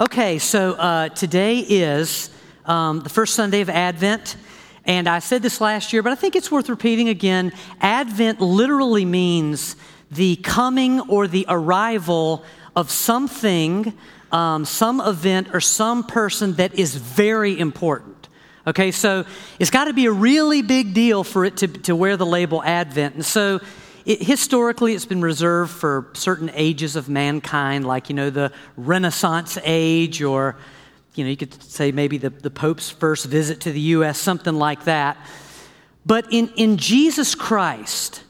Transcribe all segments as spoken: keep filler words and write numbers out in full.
Okay, so uh, today is um, the first Sunday of Advent, and I said this last year, but I think it's worth repeating again. Advent literally means the coming or the arrival of something, um, some event, or some person that is very important. Okay, so it's got to be a really big deal for it to, to wear the label Advent, and so It, historically, it's been reserved for certain ages of mankind, like, you know, the Renaissance Age, or, you know, you could say maybe the, the Pope's first visit to the U S, something like that. But in, in Jesus Christ,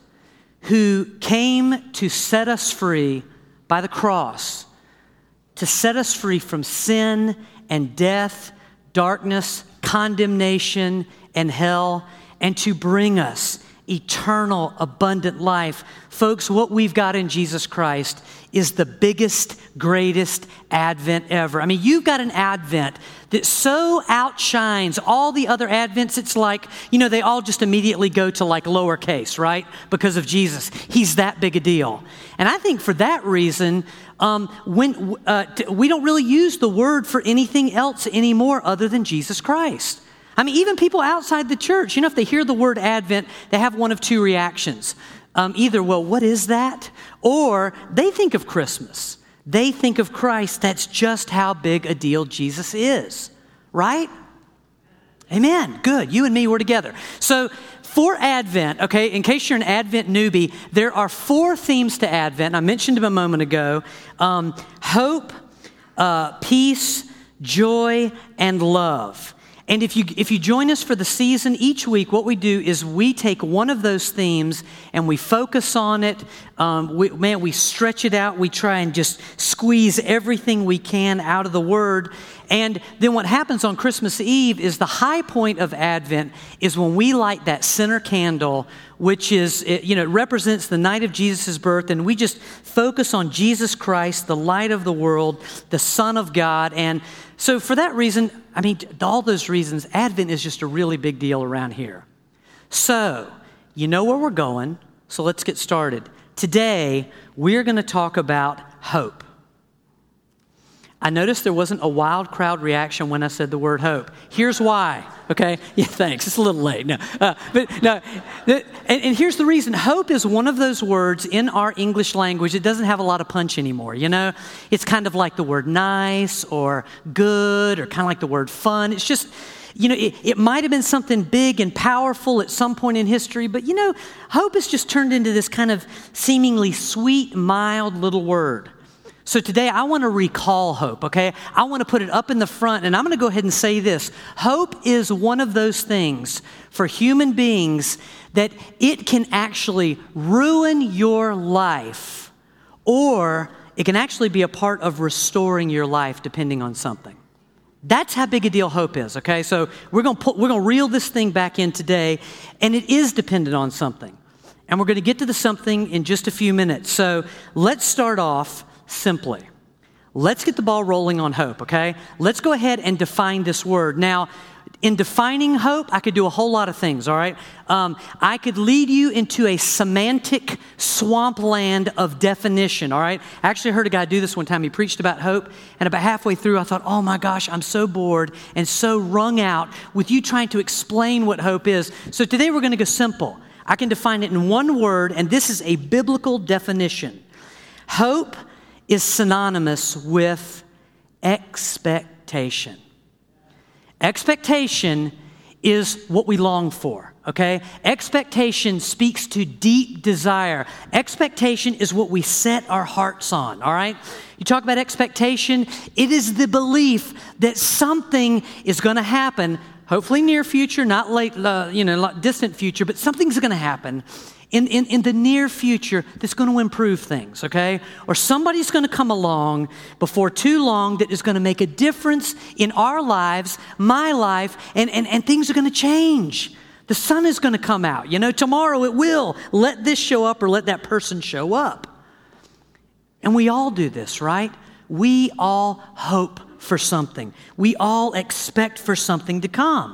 who came to set us free by the cross, to set us free from sin and death, darkness, condemnation, and hell, and to bring us eternal, abundant life. Folks, what we've got in Jesus Christ is the biggest, greatest Advent ever. I mean, you've got an Advent that so outshines all the other Advents, it's like, you know, they all just immediately go to like lowercase, right? Because of Jesus. He's that big a deal. And I think for that reason, um, when uh, t- we don't really use the word for anything else anymore other than Jesus Christ. I mean, even people outside the church, you know, if they hear the word Advent, they have one of two reactions. Um, either, well, what is that? Or they think of Christmas. They think of Christ. That's just how big a deal Jesus is, right? Amen. Good. You and me, we're together. So for Advent, okay, in case you're an Advent newbie, there are four themes to Advent. I mentioned them a moment ago. Um, hope, uh, peace, joy, and love. And if you if you join us for the season, each week what we do is we take one of those themes and we focus on it. Um, we, man, we stretch it out. We try and just squeeze everything we can out of the Word. And then what happens on Christmas Eve is the high point of Advent is when we light that center candle, which is, you know, it represents the night of Jesus' birth, and we just focus on Jesus Christ, the light of the world, the Son of God. And so for that reason, I mean, all those reasons, Advent is just a really big deal around here. So, you know where we're going, so let's get started. Today, we're going to talk about hope. I noticed there wasn't a wild crowd reaction when I said the word hope. Here's why, okay? Yeah, thanks. It's a little late. No, uh, but no. The, and, and here's the reason. Hope is one of those words in our English language that doesn't have a lot of punch anymore, you know? It's kind of like the word nice or good or kind of like the word fun. It's just, you know, it, it might have been something big and powerful at some point in history, but, you know, hope has just turned into this kind of seemingly sweet, mild little word. So today I want to recall hope, okay? I want to put it up in the front, and I'm going to go ahead and say this. Hope is one of those things for human beings that it can actually ruin your life, or it can actually be a part of restoring your life depending on something. That's how big a deal hope is, okay? So we're going to put, we're going to reel this thing back in today, and it is dependent on something. And we're going to get to the something in just a few minutes. So let's start off simply. Let's get the ball rolling on hope, okay? Let's go ahead and define this word. Now, in defining hope, I could do a whole lot of things, all right? Um, I could lead you into a semantic swampland of definition, all right? I actually heard a guy do this one time. He preached about hope, and about halfway through, I thought, oh my gosh, I'm so bored and so wrung out with you trying to explain what hope is. So today we're going to go simple. I can define it in one word, and this is a biblical definition. Hope is synonymous with expectation. Expectation is what we long for, okay? Expectation speaks to deep desire. Expectation is what we set our hearts on, all right? You talk about expectation, it is the belief that something is going to happen, hopefully near future, not late, uh, you know, distant future, but something's going to happen In, in, in the near future that's going to improve things, okay? Or somebody's going to come along before too long that is going to make a difference in our lives, my life, and, and, and things are going to change. The sun is going to come out. You know, tomorrow it will. Let this show up or let that person show up. And we all do this, right? We all hope for something. We all expect for something to come.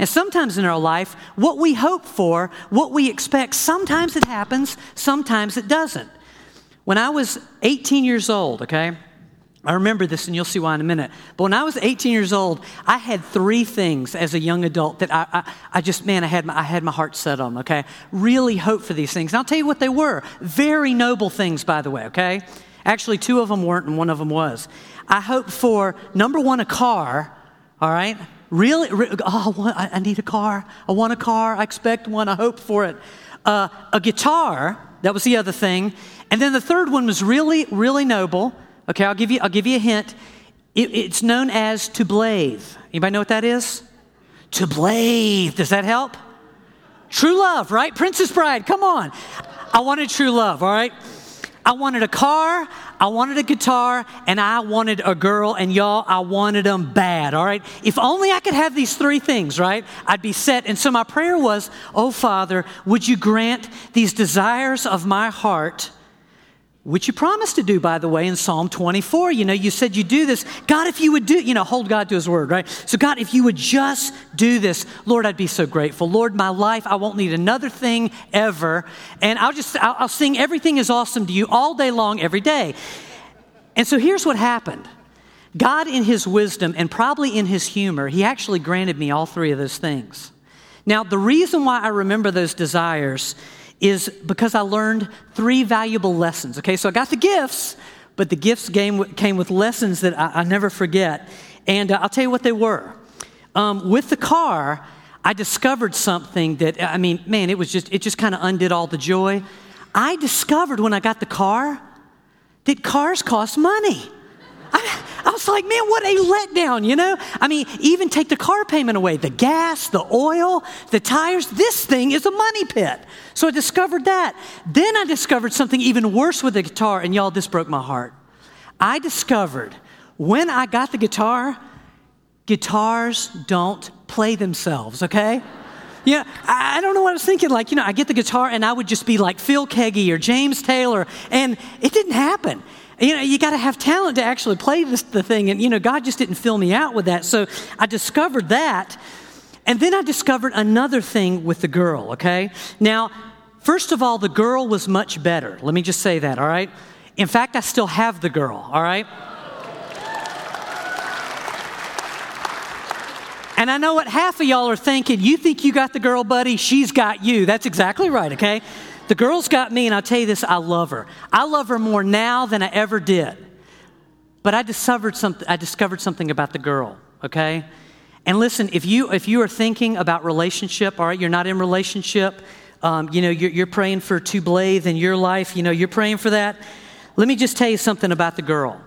And sometimes in our life, what we hope for, what we expect, sometimes it happens, sometimes it doesn't. When I was eighteen years old, okay, I remember this, and you'll see why in a minute. But when I was eighteen years old, I had three things as a young adult that I, I, I just, man, I had my, I had my heart set on, okay? Really hoped for these things. And I'll tell you what they were. Very noble things, by the way, okay? Actually, two of them weren't, and one of them was. I hoped for, number one, a car, all right? Really, re- oh, I, want, I, I need a car. I want a car. I expect one. I hope for it. Uh, a guitar, that was the other thing. And then the third one was really, really noble. Okay, I'll give you I'll give you a hint. It, it's known as to blathe. Anybody know what that is? To blathe. Does that help? True love, right? Princess Bride, come on. I wanted true love, all right? I wanted a car, I wanted a guitar, and I wanted a girl, and y'all, I wanted them bad, all right? If only I could have these three things, right? I'd be set. And so my prayer was, oh, Father, would you grant these desires of my heart, which you promised to do, by the way, in Psalm twenty-four. You know, you said you do this. God, if you would do, you know, hold God to his word, right? So God, if you would just do this, Lord, I'd be so grateful. Lord, my life, I won't need another thing ever. And I'll just, I'll, I'll sing everything is awesome to you all day long, every day. And so here's what happened. God, in his wisdom and probably in his humor, he actually granted me all three of those things. Now, the reason why I remember those desires is because I learned three valuable lessons. Okay, so I got the gifts, but the gifts came, came with lessons that I, I never forget. And uh, I'll tell you what they were. Um, with the car, I discovered something that, I mean, man, it was just, it just kind of undid all the joy. I discovered when I got the car that cars cost money. I, I was like, man, what a letdown, you know? I mean, even take the car payment away, the gas, the oil, the tires, this thing is a money pit. So I discovered that. Then I discovered something even worse with the guitar, and y'all, this broke my heart. I discovered when I got the guitar, guitars don't play themselves, okay? Yeah, I don't know what I was thinking. Like, you know, I get the guitar, and I would just be like Phil Keaggy or James Taylor, and it didn't happen. You know, you got to have talent to actually play this, the thing. And, you know, God just didn't fill me out with that. So I discovered that. And then I discovered another thing with the girl, okay? Now, first of all, the girl was much better. Let me just say that, all right? In fact, I still have the girl, all right? And I know what half of y'all are thinking. You think you got the girl, buddy? She's got you. That's exactly right, okay? The girl's got me, and I'll tell you this, I love her. I love her more now than I ever did. But I discovered something, I discovered something about the girl, okay? And listen, if you if you are thinking about relationship, all right, you're not in relationship, um, you know, you're, you're praying for to blathe in your life, you know, you're praying for that. Let me just tell you something about the girl.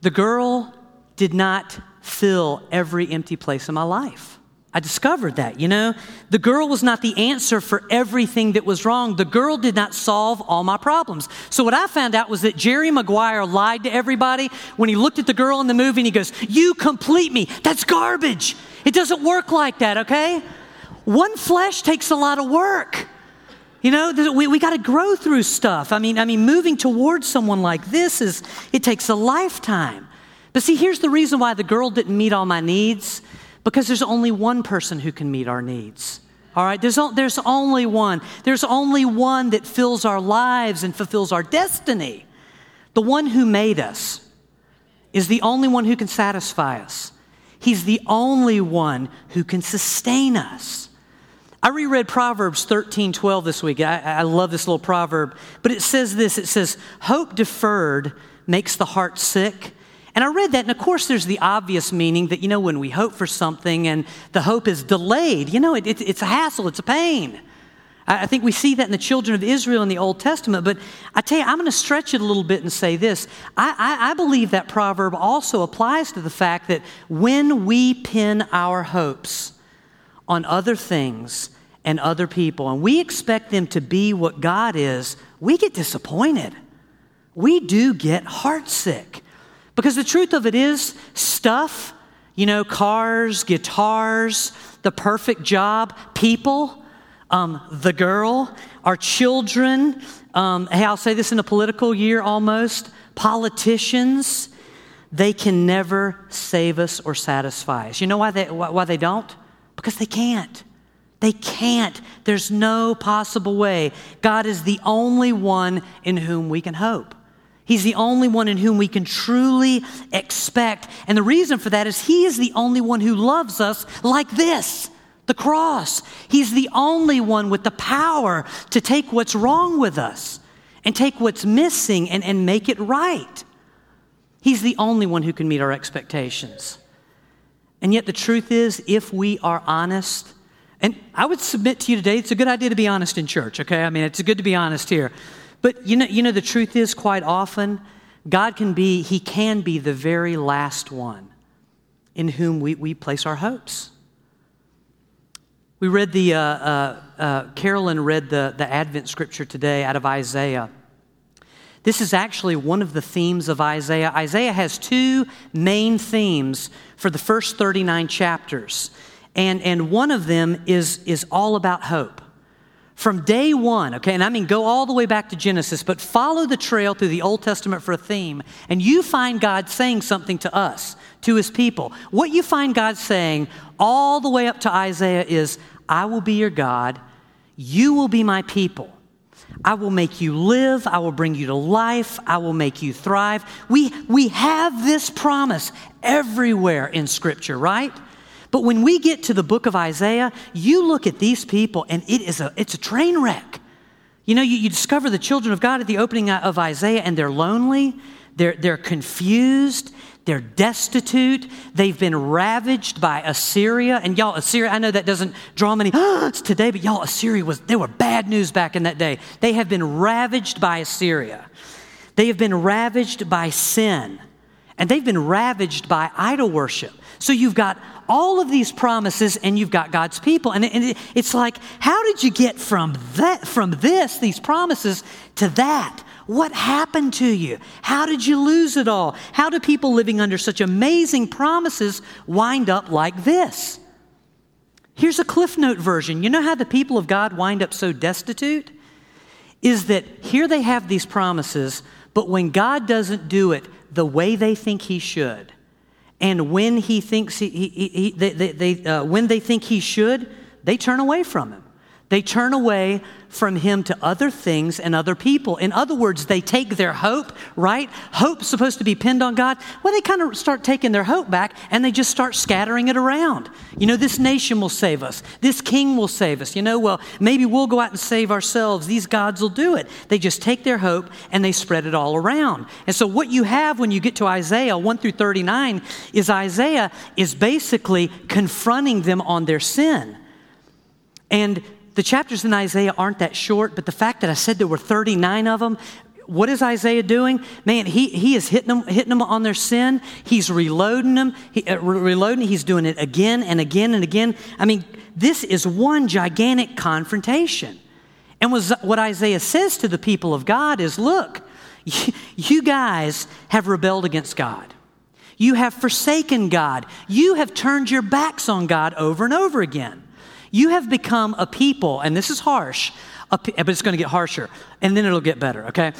The girl did not fill every empty place in my life. I discovered that, you know. The girl was not the answer for everything that was wrong. The girl did not solve all my problems. So what I found out was that Jerry Maguire lied to everybody when he looked at the girl in the movie and he goes, "You complete me." That's garbage. It doesn't work like that, okay? One flesh takes a lot of work. You know, we, we got to grow through stuff. I mean, I mean, moving towards someone like this, is it takes a lifetime. But see, here's the reason why the girl didn't meet all my needs. Because there's only one person who can meet our needs, all right? There's, o- there's only one. There's only one that fills our lives and fulfills our destiny. The one who made us is the only one who can satisfy us. He's the only one who can sustain us. I reread Proverbs thirteen twelve this week. I, I love this little proverb, but it says this. It says, hope deferred makes the heart sick. And I read that, and of course there's the obvious meaning that, you know, when we hope for something and the hope is delayed, you know, it, it, it's a hassle, it's a pain. I, I think we see that in the children of Israel in the Old Testament, but I tell you, I'm going to stretch it a little bit and say this. I, I, I believe that proverb also applies to the fact that when we pin our hopes on other things and other people, and we expect them to be what God is, we get disappointed. We do get heartsick. Because the truth of it is, stuff, you know, cars, guitars, the perfect job, people, um, the girl, our children, um, hey, I'll say this in a political year almost, politicians, they can never save us or satisfy us. You know why they, why they don't? Because they can't. They can't. There's no possible way. God is the only one in whom we can hope. He's the only one in whom we can truly expect. And the reason for that is he is the only one who loves us like this, the cross. He's the only one with the power to take what's wrong with us and take what's missing and, and make it right. He's the only one who can meet our expectations. And yet the truth is, if we are honest, and I would submit to you today, it's a good idea to be honest in church, okay? I mean, it's good to be honest here. But you know, you know, the truth is, quite often, God can be, he can be the very last one in whom we, we place our hopes. We read the, uh, uh, uh, Carolyn read the, the Advent scripture today out of Isaiah. This is actually one of the themes of Isaiah. Isaiah has two main themes for the first thirty-nine chapters. And, and one of them is, is all about hope. From day one, okay, and I mean go all the way back to Genesis, but follow the trail through the Old Testament for a theme, and you find God saying something to us, to his people. What you find God saying all the way up to Isaiah is, I will be your God, you will be my people. I will make you live, I will bring you to life, I will make you thrive. We, we have this promise everywhere in Scripture, right? But when we get to the book of Isaiah, you look at these people and it is a, it's a train wreck. You know, you, you discover the children of God at the opening of Isaiah and they're lonely, they're, they're confused, they're destitute, they've been ravaged by Assyria. And y'all, Assyria, I know that doesn't draw many it's today, but y'all, Assyria was, they were bad news back in that day. They have been ravaged by Assyria. They have been ravaged by sin. And they've been ravaged by idol worship. So you've got all of these promises and you've got God's people. And, it, and it, it's like, how did you get from that, from this, these promises, to that? What happened to you? How did you lose it all? How do people living under such amazing promises wind up like this? Here's a Cliff Note version. You know how the people of God wind up so destitute? Is that here they have these promises, but when God doesn't do it the way they think he should, and when he thinks he, he, he they, they, they uh, when they think he should, they turn away from him. They turn away from him to other things and other people. In other words, they take their hope, right? Hope's supposed to be pinned on God. Well, they kind of start taking their hope back and they just start scattering it around. You know, this nation will save us. This king will save us. You know, well, maybe we'll go out and save ourselves. These gods will do it. They just take their hope and they spread it all around. And so what you have when you get to Isaiah one through thirty-nine is Isaiah is basically confronting them on their sin. And the chapters in Isaiah aren't that short, but the fact that I said there were thirty-nine of them, what is Isaiah doing? Man, he, he is hitting them, hitting them on their sin. He's reloading them, he, uh, reloading. He's doing it again and again and again. I mean, this is one gigantic confrontation. And was, what Isaiah says to the people of God is, look, you, you guys have rebelled against God. You have forsaken God. You have turned your backs on God over and over again. You have become a people, and this is harsh, a, but it's going to get harsher, and then it'll get better, okay?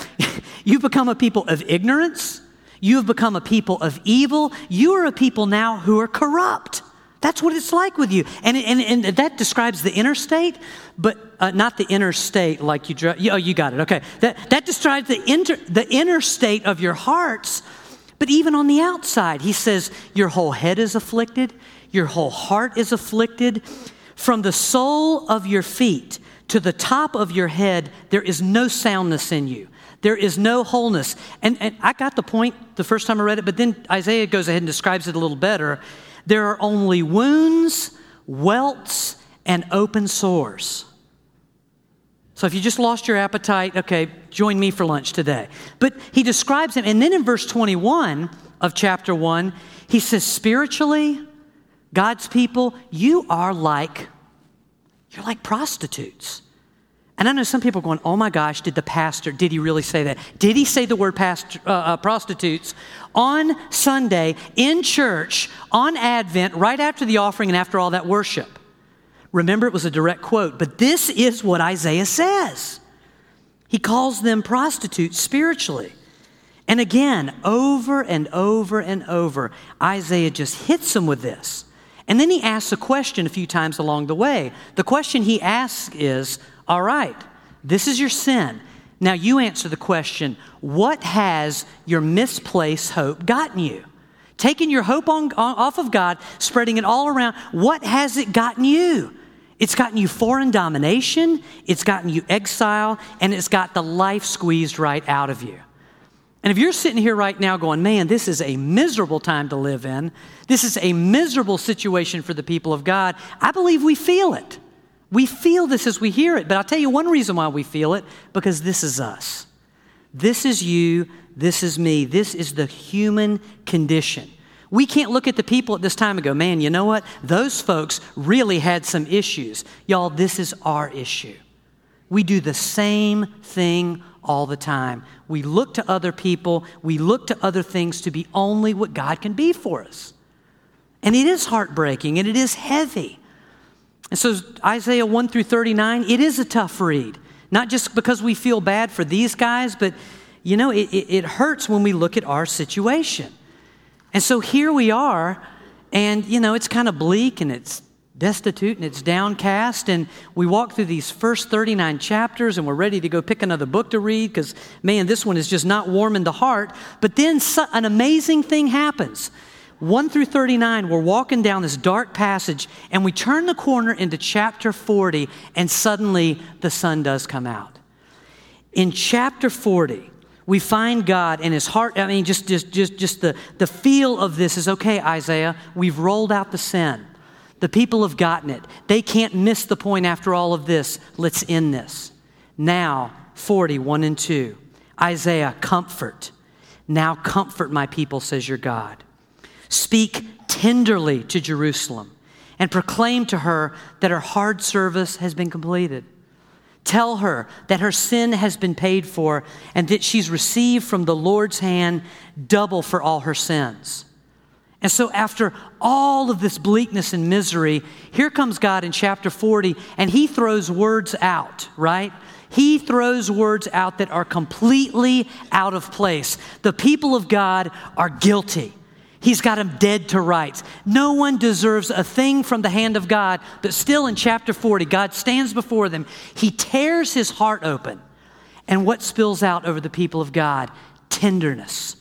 You've become a people of ignorance. You have become a people of evil. You are a people now who are corrupt. That's what it's like with you. And, and, and that describes the inner state, but uh, not the inner state like you, dr- oh, you got it, okay. That, that describes the, inter- the inner state of your hearts, but even on the outside, he says, your whole head is afflicted. Your whole heart is afflicted. From the sole of your feet to the top of your head, there is no soundness in you. There is no wholeness. And, and I got the point the first time I read it, but then Isaiah goes ahead and describes it a little better. There are only wounds, welts, and open sores. So if you just lost your appetite, okay, join me for lunch today. But he describes it, and then in verse twenty-one of chapter one, he says, spiritually, God's people, you are like, you're like prostitutes. And I know some people are going, oh my gosh, did the pastor, did he really say that? Did he say the word past, uh, uh, prostitutes on Sunday in church on Advent right after the offering and after all that worship? Remember, it was a direct quote, but this is what Isaiah says. He calls them prostitutes spiritually. And again, over and over and over, Isaiah just hits them with this. And then he asks a question a few times along the way. The question he asks is, all right, this is your sin. Now you answer the question, what has your misplaced hope gotten you? Taking your hope on, on, off of God, spreading it all around, what has it gotten you? It's gotten you foreign domination, it's gotten you exile, and it's got the life squeezed right out of you. And if you're sitting here right now going, man, this is a miserable time to live in, this is a miserable situation for the people of God, I believe we feel it. We feel this as we hear it, but I'll tell you one reason why we feel it, because this is us. This is you, this is me, this is the human condition. We can't look at the people at this time and go, man, you know what? Those folks really had some issues. Y'all, this is our issue. We do the same thing all the time. We look to other people, we look to other things to be only what God can be for us. And it is heartbreaking and it is heavy. And so Isaiah one through thirty-nine, it is a tough read. Not just because we feel bad for these guys, but you know, it, it, it hurts when we look at our situation. And so here we are, and you know, it's kind of bleak and it's destitute and it's downcast, and we walk through these first thirty-nine chapters and we're ready to go pick another book to read because, man, this one is just not warming the heart. But then an amazing thing happens. one through thirty-nine, we're walking down this dark passage and we turn the corner into chapter forty, and suddenly the sun does come out. In chapter forty, we find God and his heart. I mean, just just just just the, the feel of this is, okay, Isaiah, we've rolled out the sin. The people have gotten it. They can't miss the point after all of this. Let's end this. Now, forty, one and two. Isaiah, comfort. Now comfort my people, says your God. Speak tenderly to Jerusalem and proclaim to her that her hard service has been completed. Tell her that her sin has been paid for and that she's received from the Lord's hand double for all her sins. And so after all of this bleakness and misery, here comes God in chapter forty, and he throws words out, right? He throws words out that are completely out of place. The people of God are guilty. He's got them dead to rights. No one deserves a thing from the hand of God, but still in chapter forty, God stands before them. He tears his heart open. And what spills out over the people of God? Tenderness,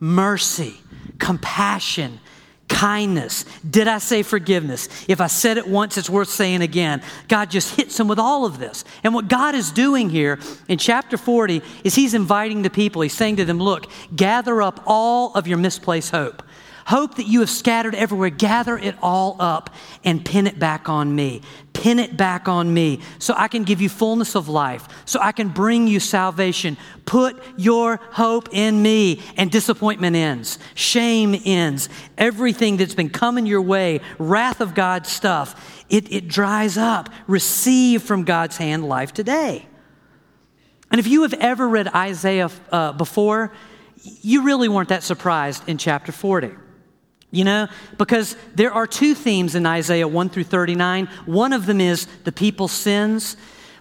mercy, compassion, kindness. Did I say forgiveness? If I said it once, it's worth saying again. God just hits them with all of this. And what God is doing here in chapter forty is he's inviting the people. He's saying to them, look, gather up all of your misplaced hope. Hope that you have scattered everywhere. Gather it all up and pin it back on me. Pin it back on me so I can give you fullness of life, so I can bring you salvation. Put your hope in me, and disappointment ends. Shame ends. Everything that's been coming your way, wrath of God stuff, it, it dries up. Receive from God's hand life today. And if you have ever read Isaiah uh, before, you really weren't that surprised in chapter forty. You know, because there are two themes in Isaiah one through thirty-nine. One of them is the people's sins,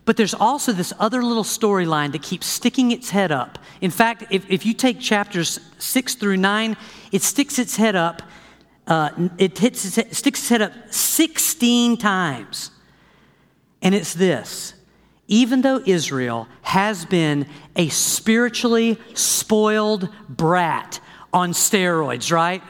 but there's also this other little storyline that keeps sticking its head up. In fact, if, if you take chapters six through nine, it sticks its head up, uh, it hits, it sticks its head up sixteen times. And it's this: even though Israel has been a spiritually spoiled brat on steroids, right?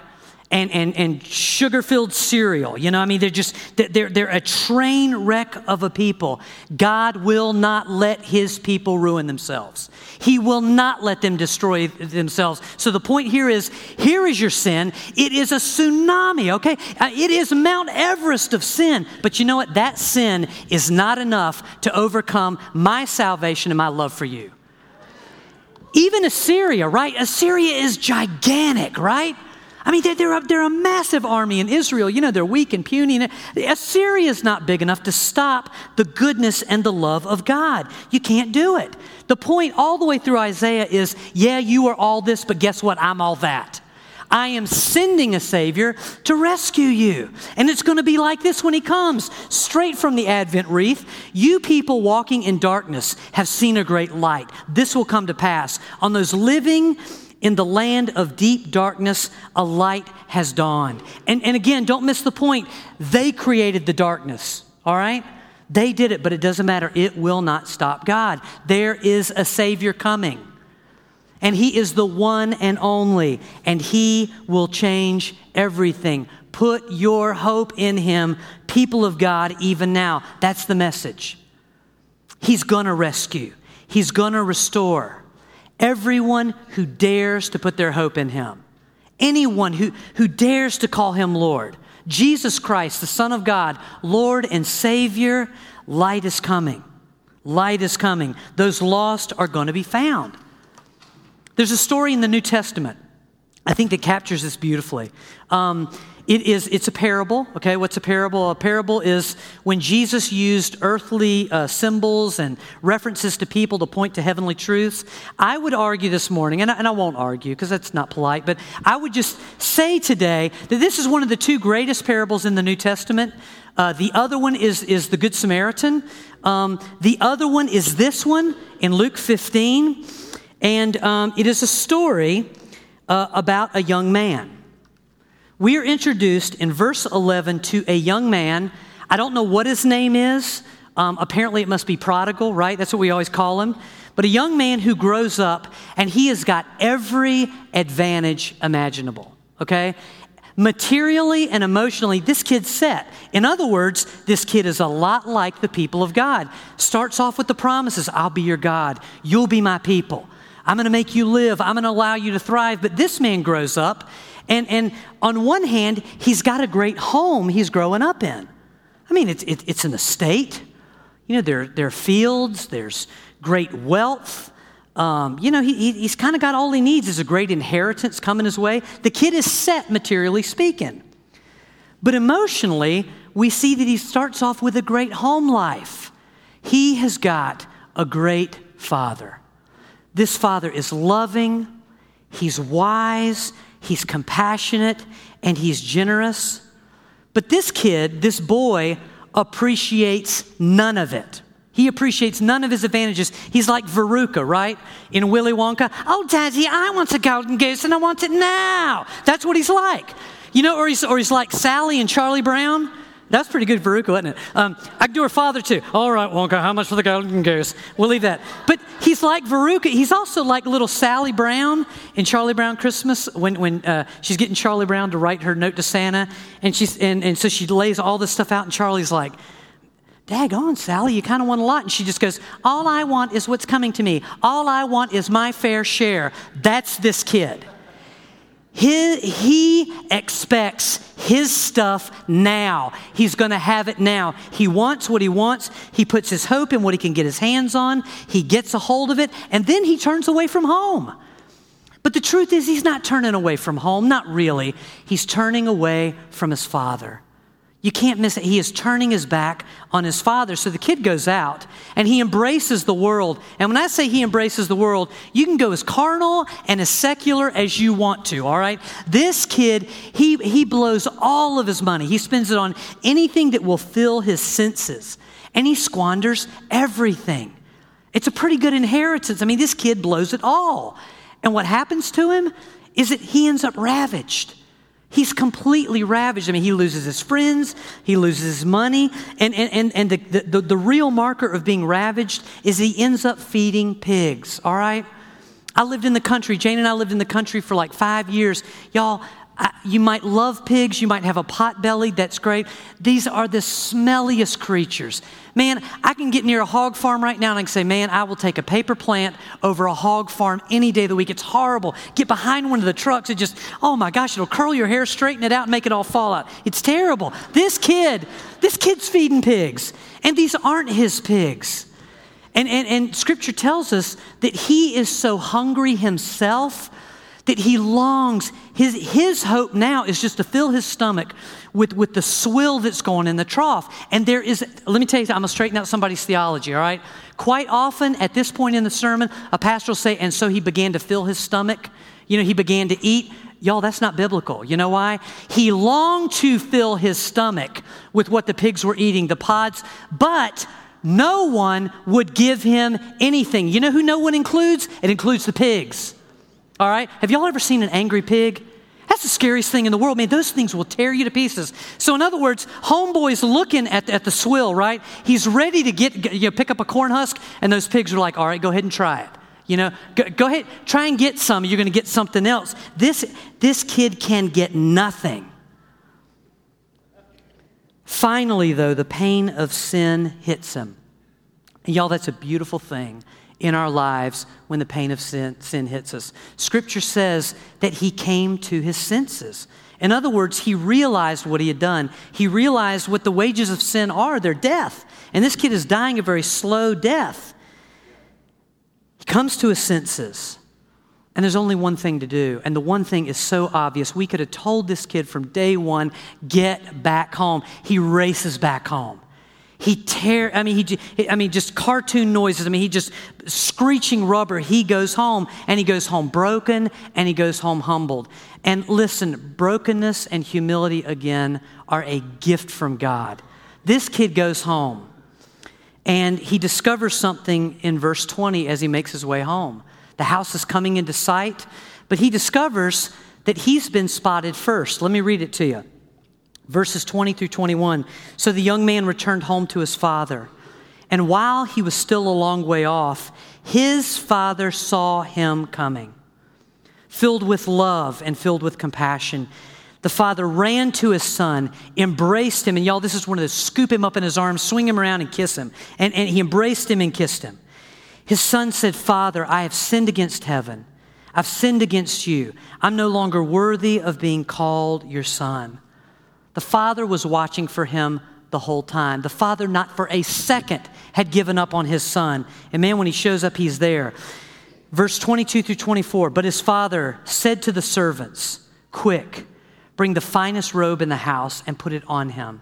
And, and and sugar-filled cereal. You know, I mean, they're just, they're, they're a train wreck of a people. God will not let his people ruin themselves. He will not let them destroy themselves. So the point here is, here is your sin. It is a tsunami, okay? It is Mount Everest of sin. But you know what? That sin is not enough to overcome my salvation and my love for you. Even Assyria, right? Assyria is gigantic, right? I mean, they're, they're, a, they're a massive army in Israel. You know, they're weak and puny. Assyria is not big enough to stop the goodness and the love of God. You can't do it. The point all the way through Isaiah is, yeah, you are all this, but guess what? I'm all that. I am sending a Savior to rescue you. And it's going to be like this when he comes. Straight from the Advent wreath, you people walking in darkness have seen a great light. This will come to pass. On those living in the land of deep darkness, a light has dawned. And, and again, don't miss the point. They created the darkness, all right? They did it, but it doesn't matter. It will not stop God. There is a Savior coming, and He is the one and only, and He will change everything. Put your hope in Him, people of God, even now. That's the message. He's going to rescue. He's going to restore everyone who dares to put their hope in Him. Anyone who, who dares to call Him Lord. Jesus Christ, the Son of God, Lord and Savior, light is coming. Light is coming. Those lost are going to be found. There's a story in the New Testament, I think, that captures this beautifully. Um, it is, it's a parable, okay? What's a parable? A parable is when Jesus used earthly uh, symbols and references to people to point to heavenly truths. I would argue this morning, and I, and I won't argue because that's not polite, but I would just say today that this is one of the two greatest parables in the New Testament. Uh, the other one is, is the Good Samaritan. Um, the other one is this one in Luke fifteen, and um, it is a story Uh, about a young man. We are introduced in verse eleven to a young man. I don't know what his name is. Um, apparently it must be prodigal, right? That's what we always call him. But a young man who grows up, and he has got every advantage imaginable, okay? Materially and emotionally, this kid's set. In other words, this kid is a lot like the people of God. Starts off with the promises, I'll be your God, you'll be my people. I'm going to make you live. I'm going to allow you to thrive. But this man grows up, and, and on one hand, he's got a great home he's growing up in. I mean, it's it, it's an estate. You know, there, there are fields. There's great wealth. Um, you know, he he's kind of got all he needs. There's a great inheritance coming his way. The kid is set, materially speaking. But emotionally, we see that he starts off with a great home life. He has got a great father. This father is loving, he's wise, he's compassionate, and he's generous. But this kid, this boy, appreciates none of it. He appreciates none of his advantages. He's like Veruca, right? In Willy Wonka. Oh, Daddy, I want a golden goose and I want it now. That's what he's like. You know, or he's, or he's like Sally and Charlie Brown. That's pretty good Veruca, isn't it? Um, I can do her father too. All right, Wonka, how much for the golden goose? We'll leave that. But he's like Veruca. He's also like little Sally Brown in Charlie Brown Christmas when, when uh, she's getting Charlie Brown to write her note to Santa. And she's and, and so she lays all this stuff out, and Charlie's like, daggone, Sally, you kind of want a lot. And she just goes, all I want is what's coming to me. All I want is my fair share. That's this kid. He, he expects his stuff now. He's going to have it now. He wants what he wants. He puts his hope in what he can get his hands on. He gets a hold of it, and then he turns away from home. But the truth is, he's not turning away from home, not really. He's turning away from his father. You can't miss it. He is turning his back on his father. So the kid goes out, and he embraces the world. And when I say he embraces the world, you can go as carnal and as secular as you want to, all right? This kid, he, he blows all of his money. He spends it on anything that will fill his senses, and he squanders everything. It's a pretty good inheritance. I mean, this kid blows it all. And what happens to him is that he ends up ravaged. He's completely ravaged. I mean, he loses his friends, he loses his money, and, and, and the, the, the real marker of being ravaged is he ends up feeding pigs, all right? I lived in the country. Jane and I lived in the country for like five years. Y'all, I, you might love pigs, you might have a pot belly, that's great. These are the smelliest creatures. Man, I can get near a hog farm right now and I can say, man, I will take a paper plant over a hog farm any day of the week. It's horrible. Get behind one of the trucks. It just, oh my gosh, it'll curl your hair, straighten it out, and make it all fall out. It's terrible. This kid, this kid's feeding pigs. And these aren't his pigs. And, and, and Scripture tells us that he is so hungry himself that he longs, his, his hope now is just to fill his stomach with, with the swill that's going in the trough. And there is, let me tell you, I'm going to straighten out somebody's theology, all right? Quite often at this point in the sermon, a pastor will say, and so he began to fill his stomach. You know, he began to eat. Y'all, that's not biblical. You know why? He longed to fill his stomach with what the pigs were eating, the pods, but no one would give him anything. You know who no one includes? It includes the pigs. All right? Have y'all ever seen an angry pig? That's the scariest thing in the world. Man, those things will tear you to pieces. So in other words, homeboy's looking at, at the swill, right? He's ready to get, you know, pick up a corn husk, and those pigs are like, all right, go ahead and try it. You know, go, go ahead, try and get some. You're going to get something else. This, this kid can get nothing. Finally, though, the pain of sin hits him. And y'all, that's a beautiful thing in our lives when the pain of sin, sin hits us. Scripture says that he came to his senses. In other words, he realized what he had done. He realized what the wages of sin are, their death. And this kid is dying a very slow death. He comes to his senses. And there's only one thing to do, and the one thing is so obvious. We could have told this kid from day one, get back home. He races back home. He tear, I mean, he, I mean, just cartoon noises. I mean, he just screeching rubber. He goes home, and he goes home broken, and he goes home humbled. And listen, brokenness and humility, again, are a gift from God. This kid goes home, and he discovers something in verse twenty as he makes his way home. The house is coming into sight, but he discovers that he's been spotted first. Let me read it to you. Verses twenty through twenty-one. So the young man returned home to his father, and while he was still a long way off, his father saw him coming. Filled with love and filled with compassion, the father ran to his son, embraced him, and y'all, this is one of those scoop him up in his arms, swing him around and kiss him. And, and he embraced him and kissed him. His son said, Father, I have sinned against heaven. I've sinned against you. I'm no longer worthy of being called your son. The father was watching for him the whole time. The father, not for a second, had given up on his son. And man, when he shows up, he's there. Verse twenty-two through twenty-four, but his father said to the servants, quick, bring the finest robe in the house and put it on him.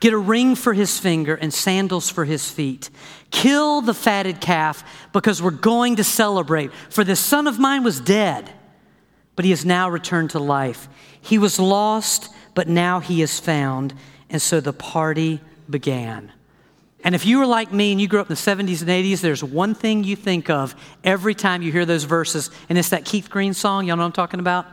Get a ring for his finger and sandals for his feet. Kill the fatted calf because we're going to celebrate. For this son of mine was dead, but he has now returned to life. He was lost, but now he is found. And so the party began. And if you were like me and you grew up in the seventies and eighties, there's one thing you think of every time you hear those verses, and it's that Keith Green song. Y'all know what I'm talking about?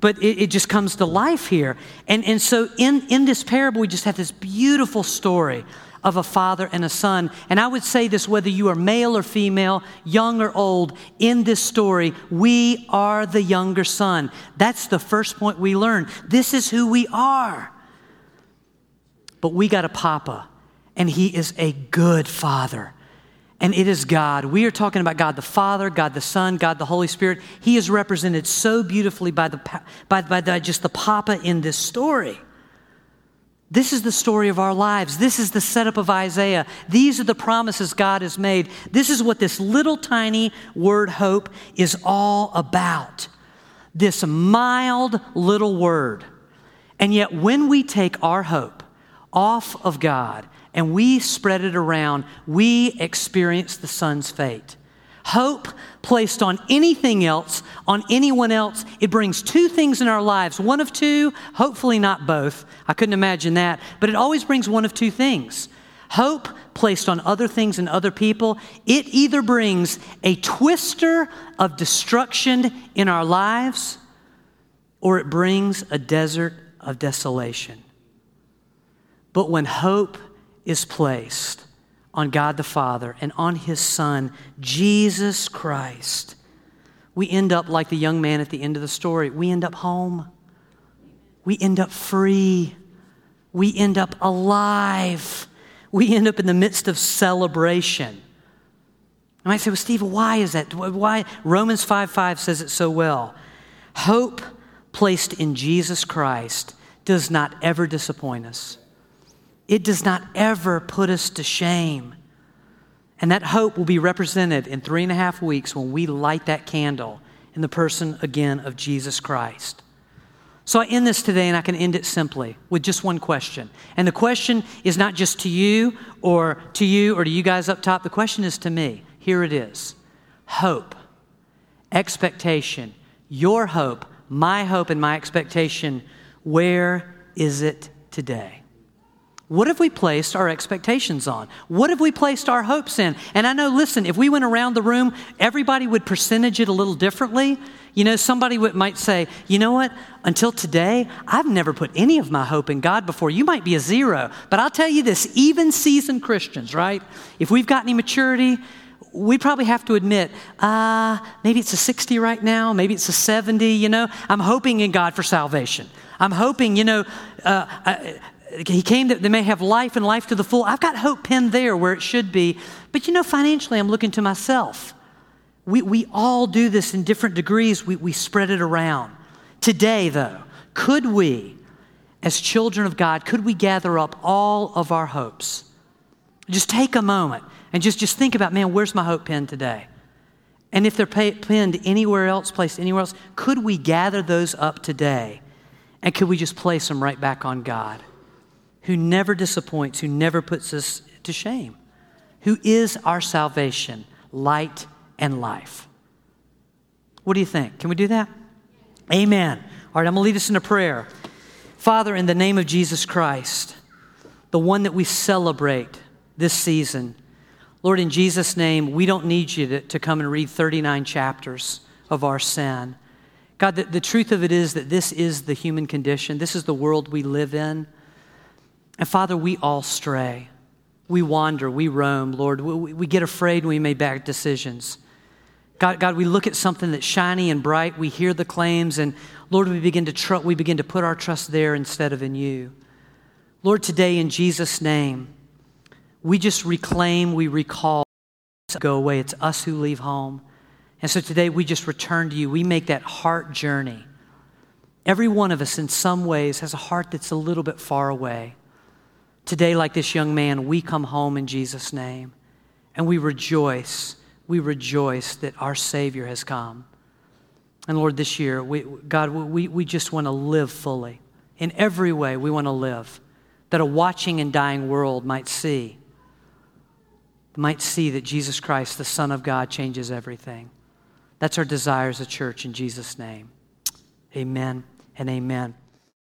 But it, it just comes to life here. And, and so in, in this parable, we just have this beautiful story of a father and a son. And I would say this, whether you are male or female, young or old, in this story, we are the younger son. That's the first point we learn. This is who we are. But we got a papa, and he is a good father. And it is God. We are talking about God the Father, God the Son, God the Holy Spirit. He is represented so beautifully by the by, by the, just the papa in this story. This is the story of our lives. This is the setup of Isaiah. These are the promises God has made. This is what this little tiny word hope is all about. This mild little word. And yet when we take our hope off of God and we spread it around, we experience the son's fate. Hope placed on anything else, on anyone else, it brings two things in our lives. One of two, hopefully not both. I couldn't imagine that. But it always brings one of two things. Hope placed on other things and other people, it either brings a twister of destruction in our lives, or it brings a desert of desolation. But when hope is placed on God the Father and on his Son, Jesus Christ, we end up like the young man at the end of the story. We end up home. We end up free. We end up alive. We end up in the midst of celebration. I might say, well, Steve, why is that? Why? Romans five five says it so well. Hope placed in Jesus Christ does not ever disappoint us. It does not ever put us to shame. And that hope will be represented in three and a half weeks when we light that candle in the person, again, of Jesus Christ. So I end this today, and I can end it simply with just one question. And the question is not just to you or to you or to you guys up top. The question is to me. Here it is. Hope, expectation, your hope, my hope and my expectation, where is it today? What have we placed our expectations on? What have we placed our hopes in? And I know, listen, if we went around the room, everybody would percentage it a little differently. You know, somebody would, might say, you know what, until today, I've never put any of my hope in God before. You might be a zero, but I'll tell you this, even seasoned Christians, right? If we've got any maturity, we probably have to admit, uh, maybe it's a sixty right now, maybe it's a seventy, you know. I'm hoping in God for salvation. I'm hoping, you know, uh, I, He came that they may have life and life to the full. I've got hope pinned there where it should be. But, you know, financially, I'm looking to myself. We we all do this in different degrees. We, we spread it around. Today, though, could we, as children of God, could we gather up all of our hopes? Just take a moment and just, just think about, man, where's my hope pinned today? And if they're pinned anywhere else, placed anywhere else, could we gather those up today? And could we just place them right back on God, who never disappoints, who never puts us to shame, who is our salvation, light and life? What do you think? Can we do that? Amen. All right, I'm gonna lead us into prayer. Father, in the name of Jesus Christ, the one that we celebrate this season, Lord, in Jesus' name, we don't need you to, to come and read thirty-nine chapters of our sin. God, the, the truth of it is that this is the human condition. This is the world we live in. And Father, we all stray. We wander, we roam, Lord. We, we get afraid when we make bad decisions. God, God, we look at something that's shiny and bright. We hear the claims, and Lord, we begin to tr- we begin to put our trust there instead of in you. Lord, today in Jesus' name, we just reclaim, we recall, go away. It's us who leave home. And so today we just return to you. We make that heart journey. Every one of us in some ways has a heart that's a little bit far away. Today, like this young man, we come home in Jesus' name, and we rejoice, we rejoice that our Savior has come. And Lord, this year, we, God, we, we just want to live fully. In every way, we want to live, that a watching and dying world might see, might see that Jesus Christ, the Son of God, changes everything. That's our desire as a church in Jesus' name. Amen and amen.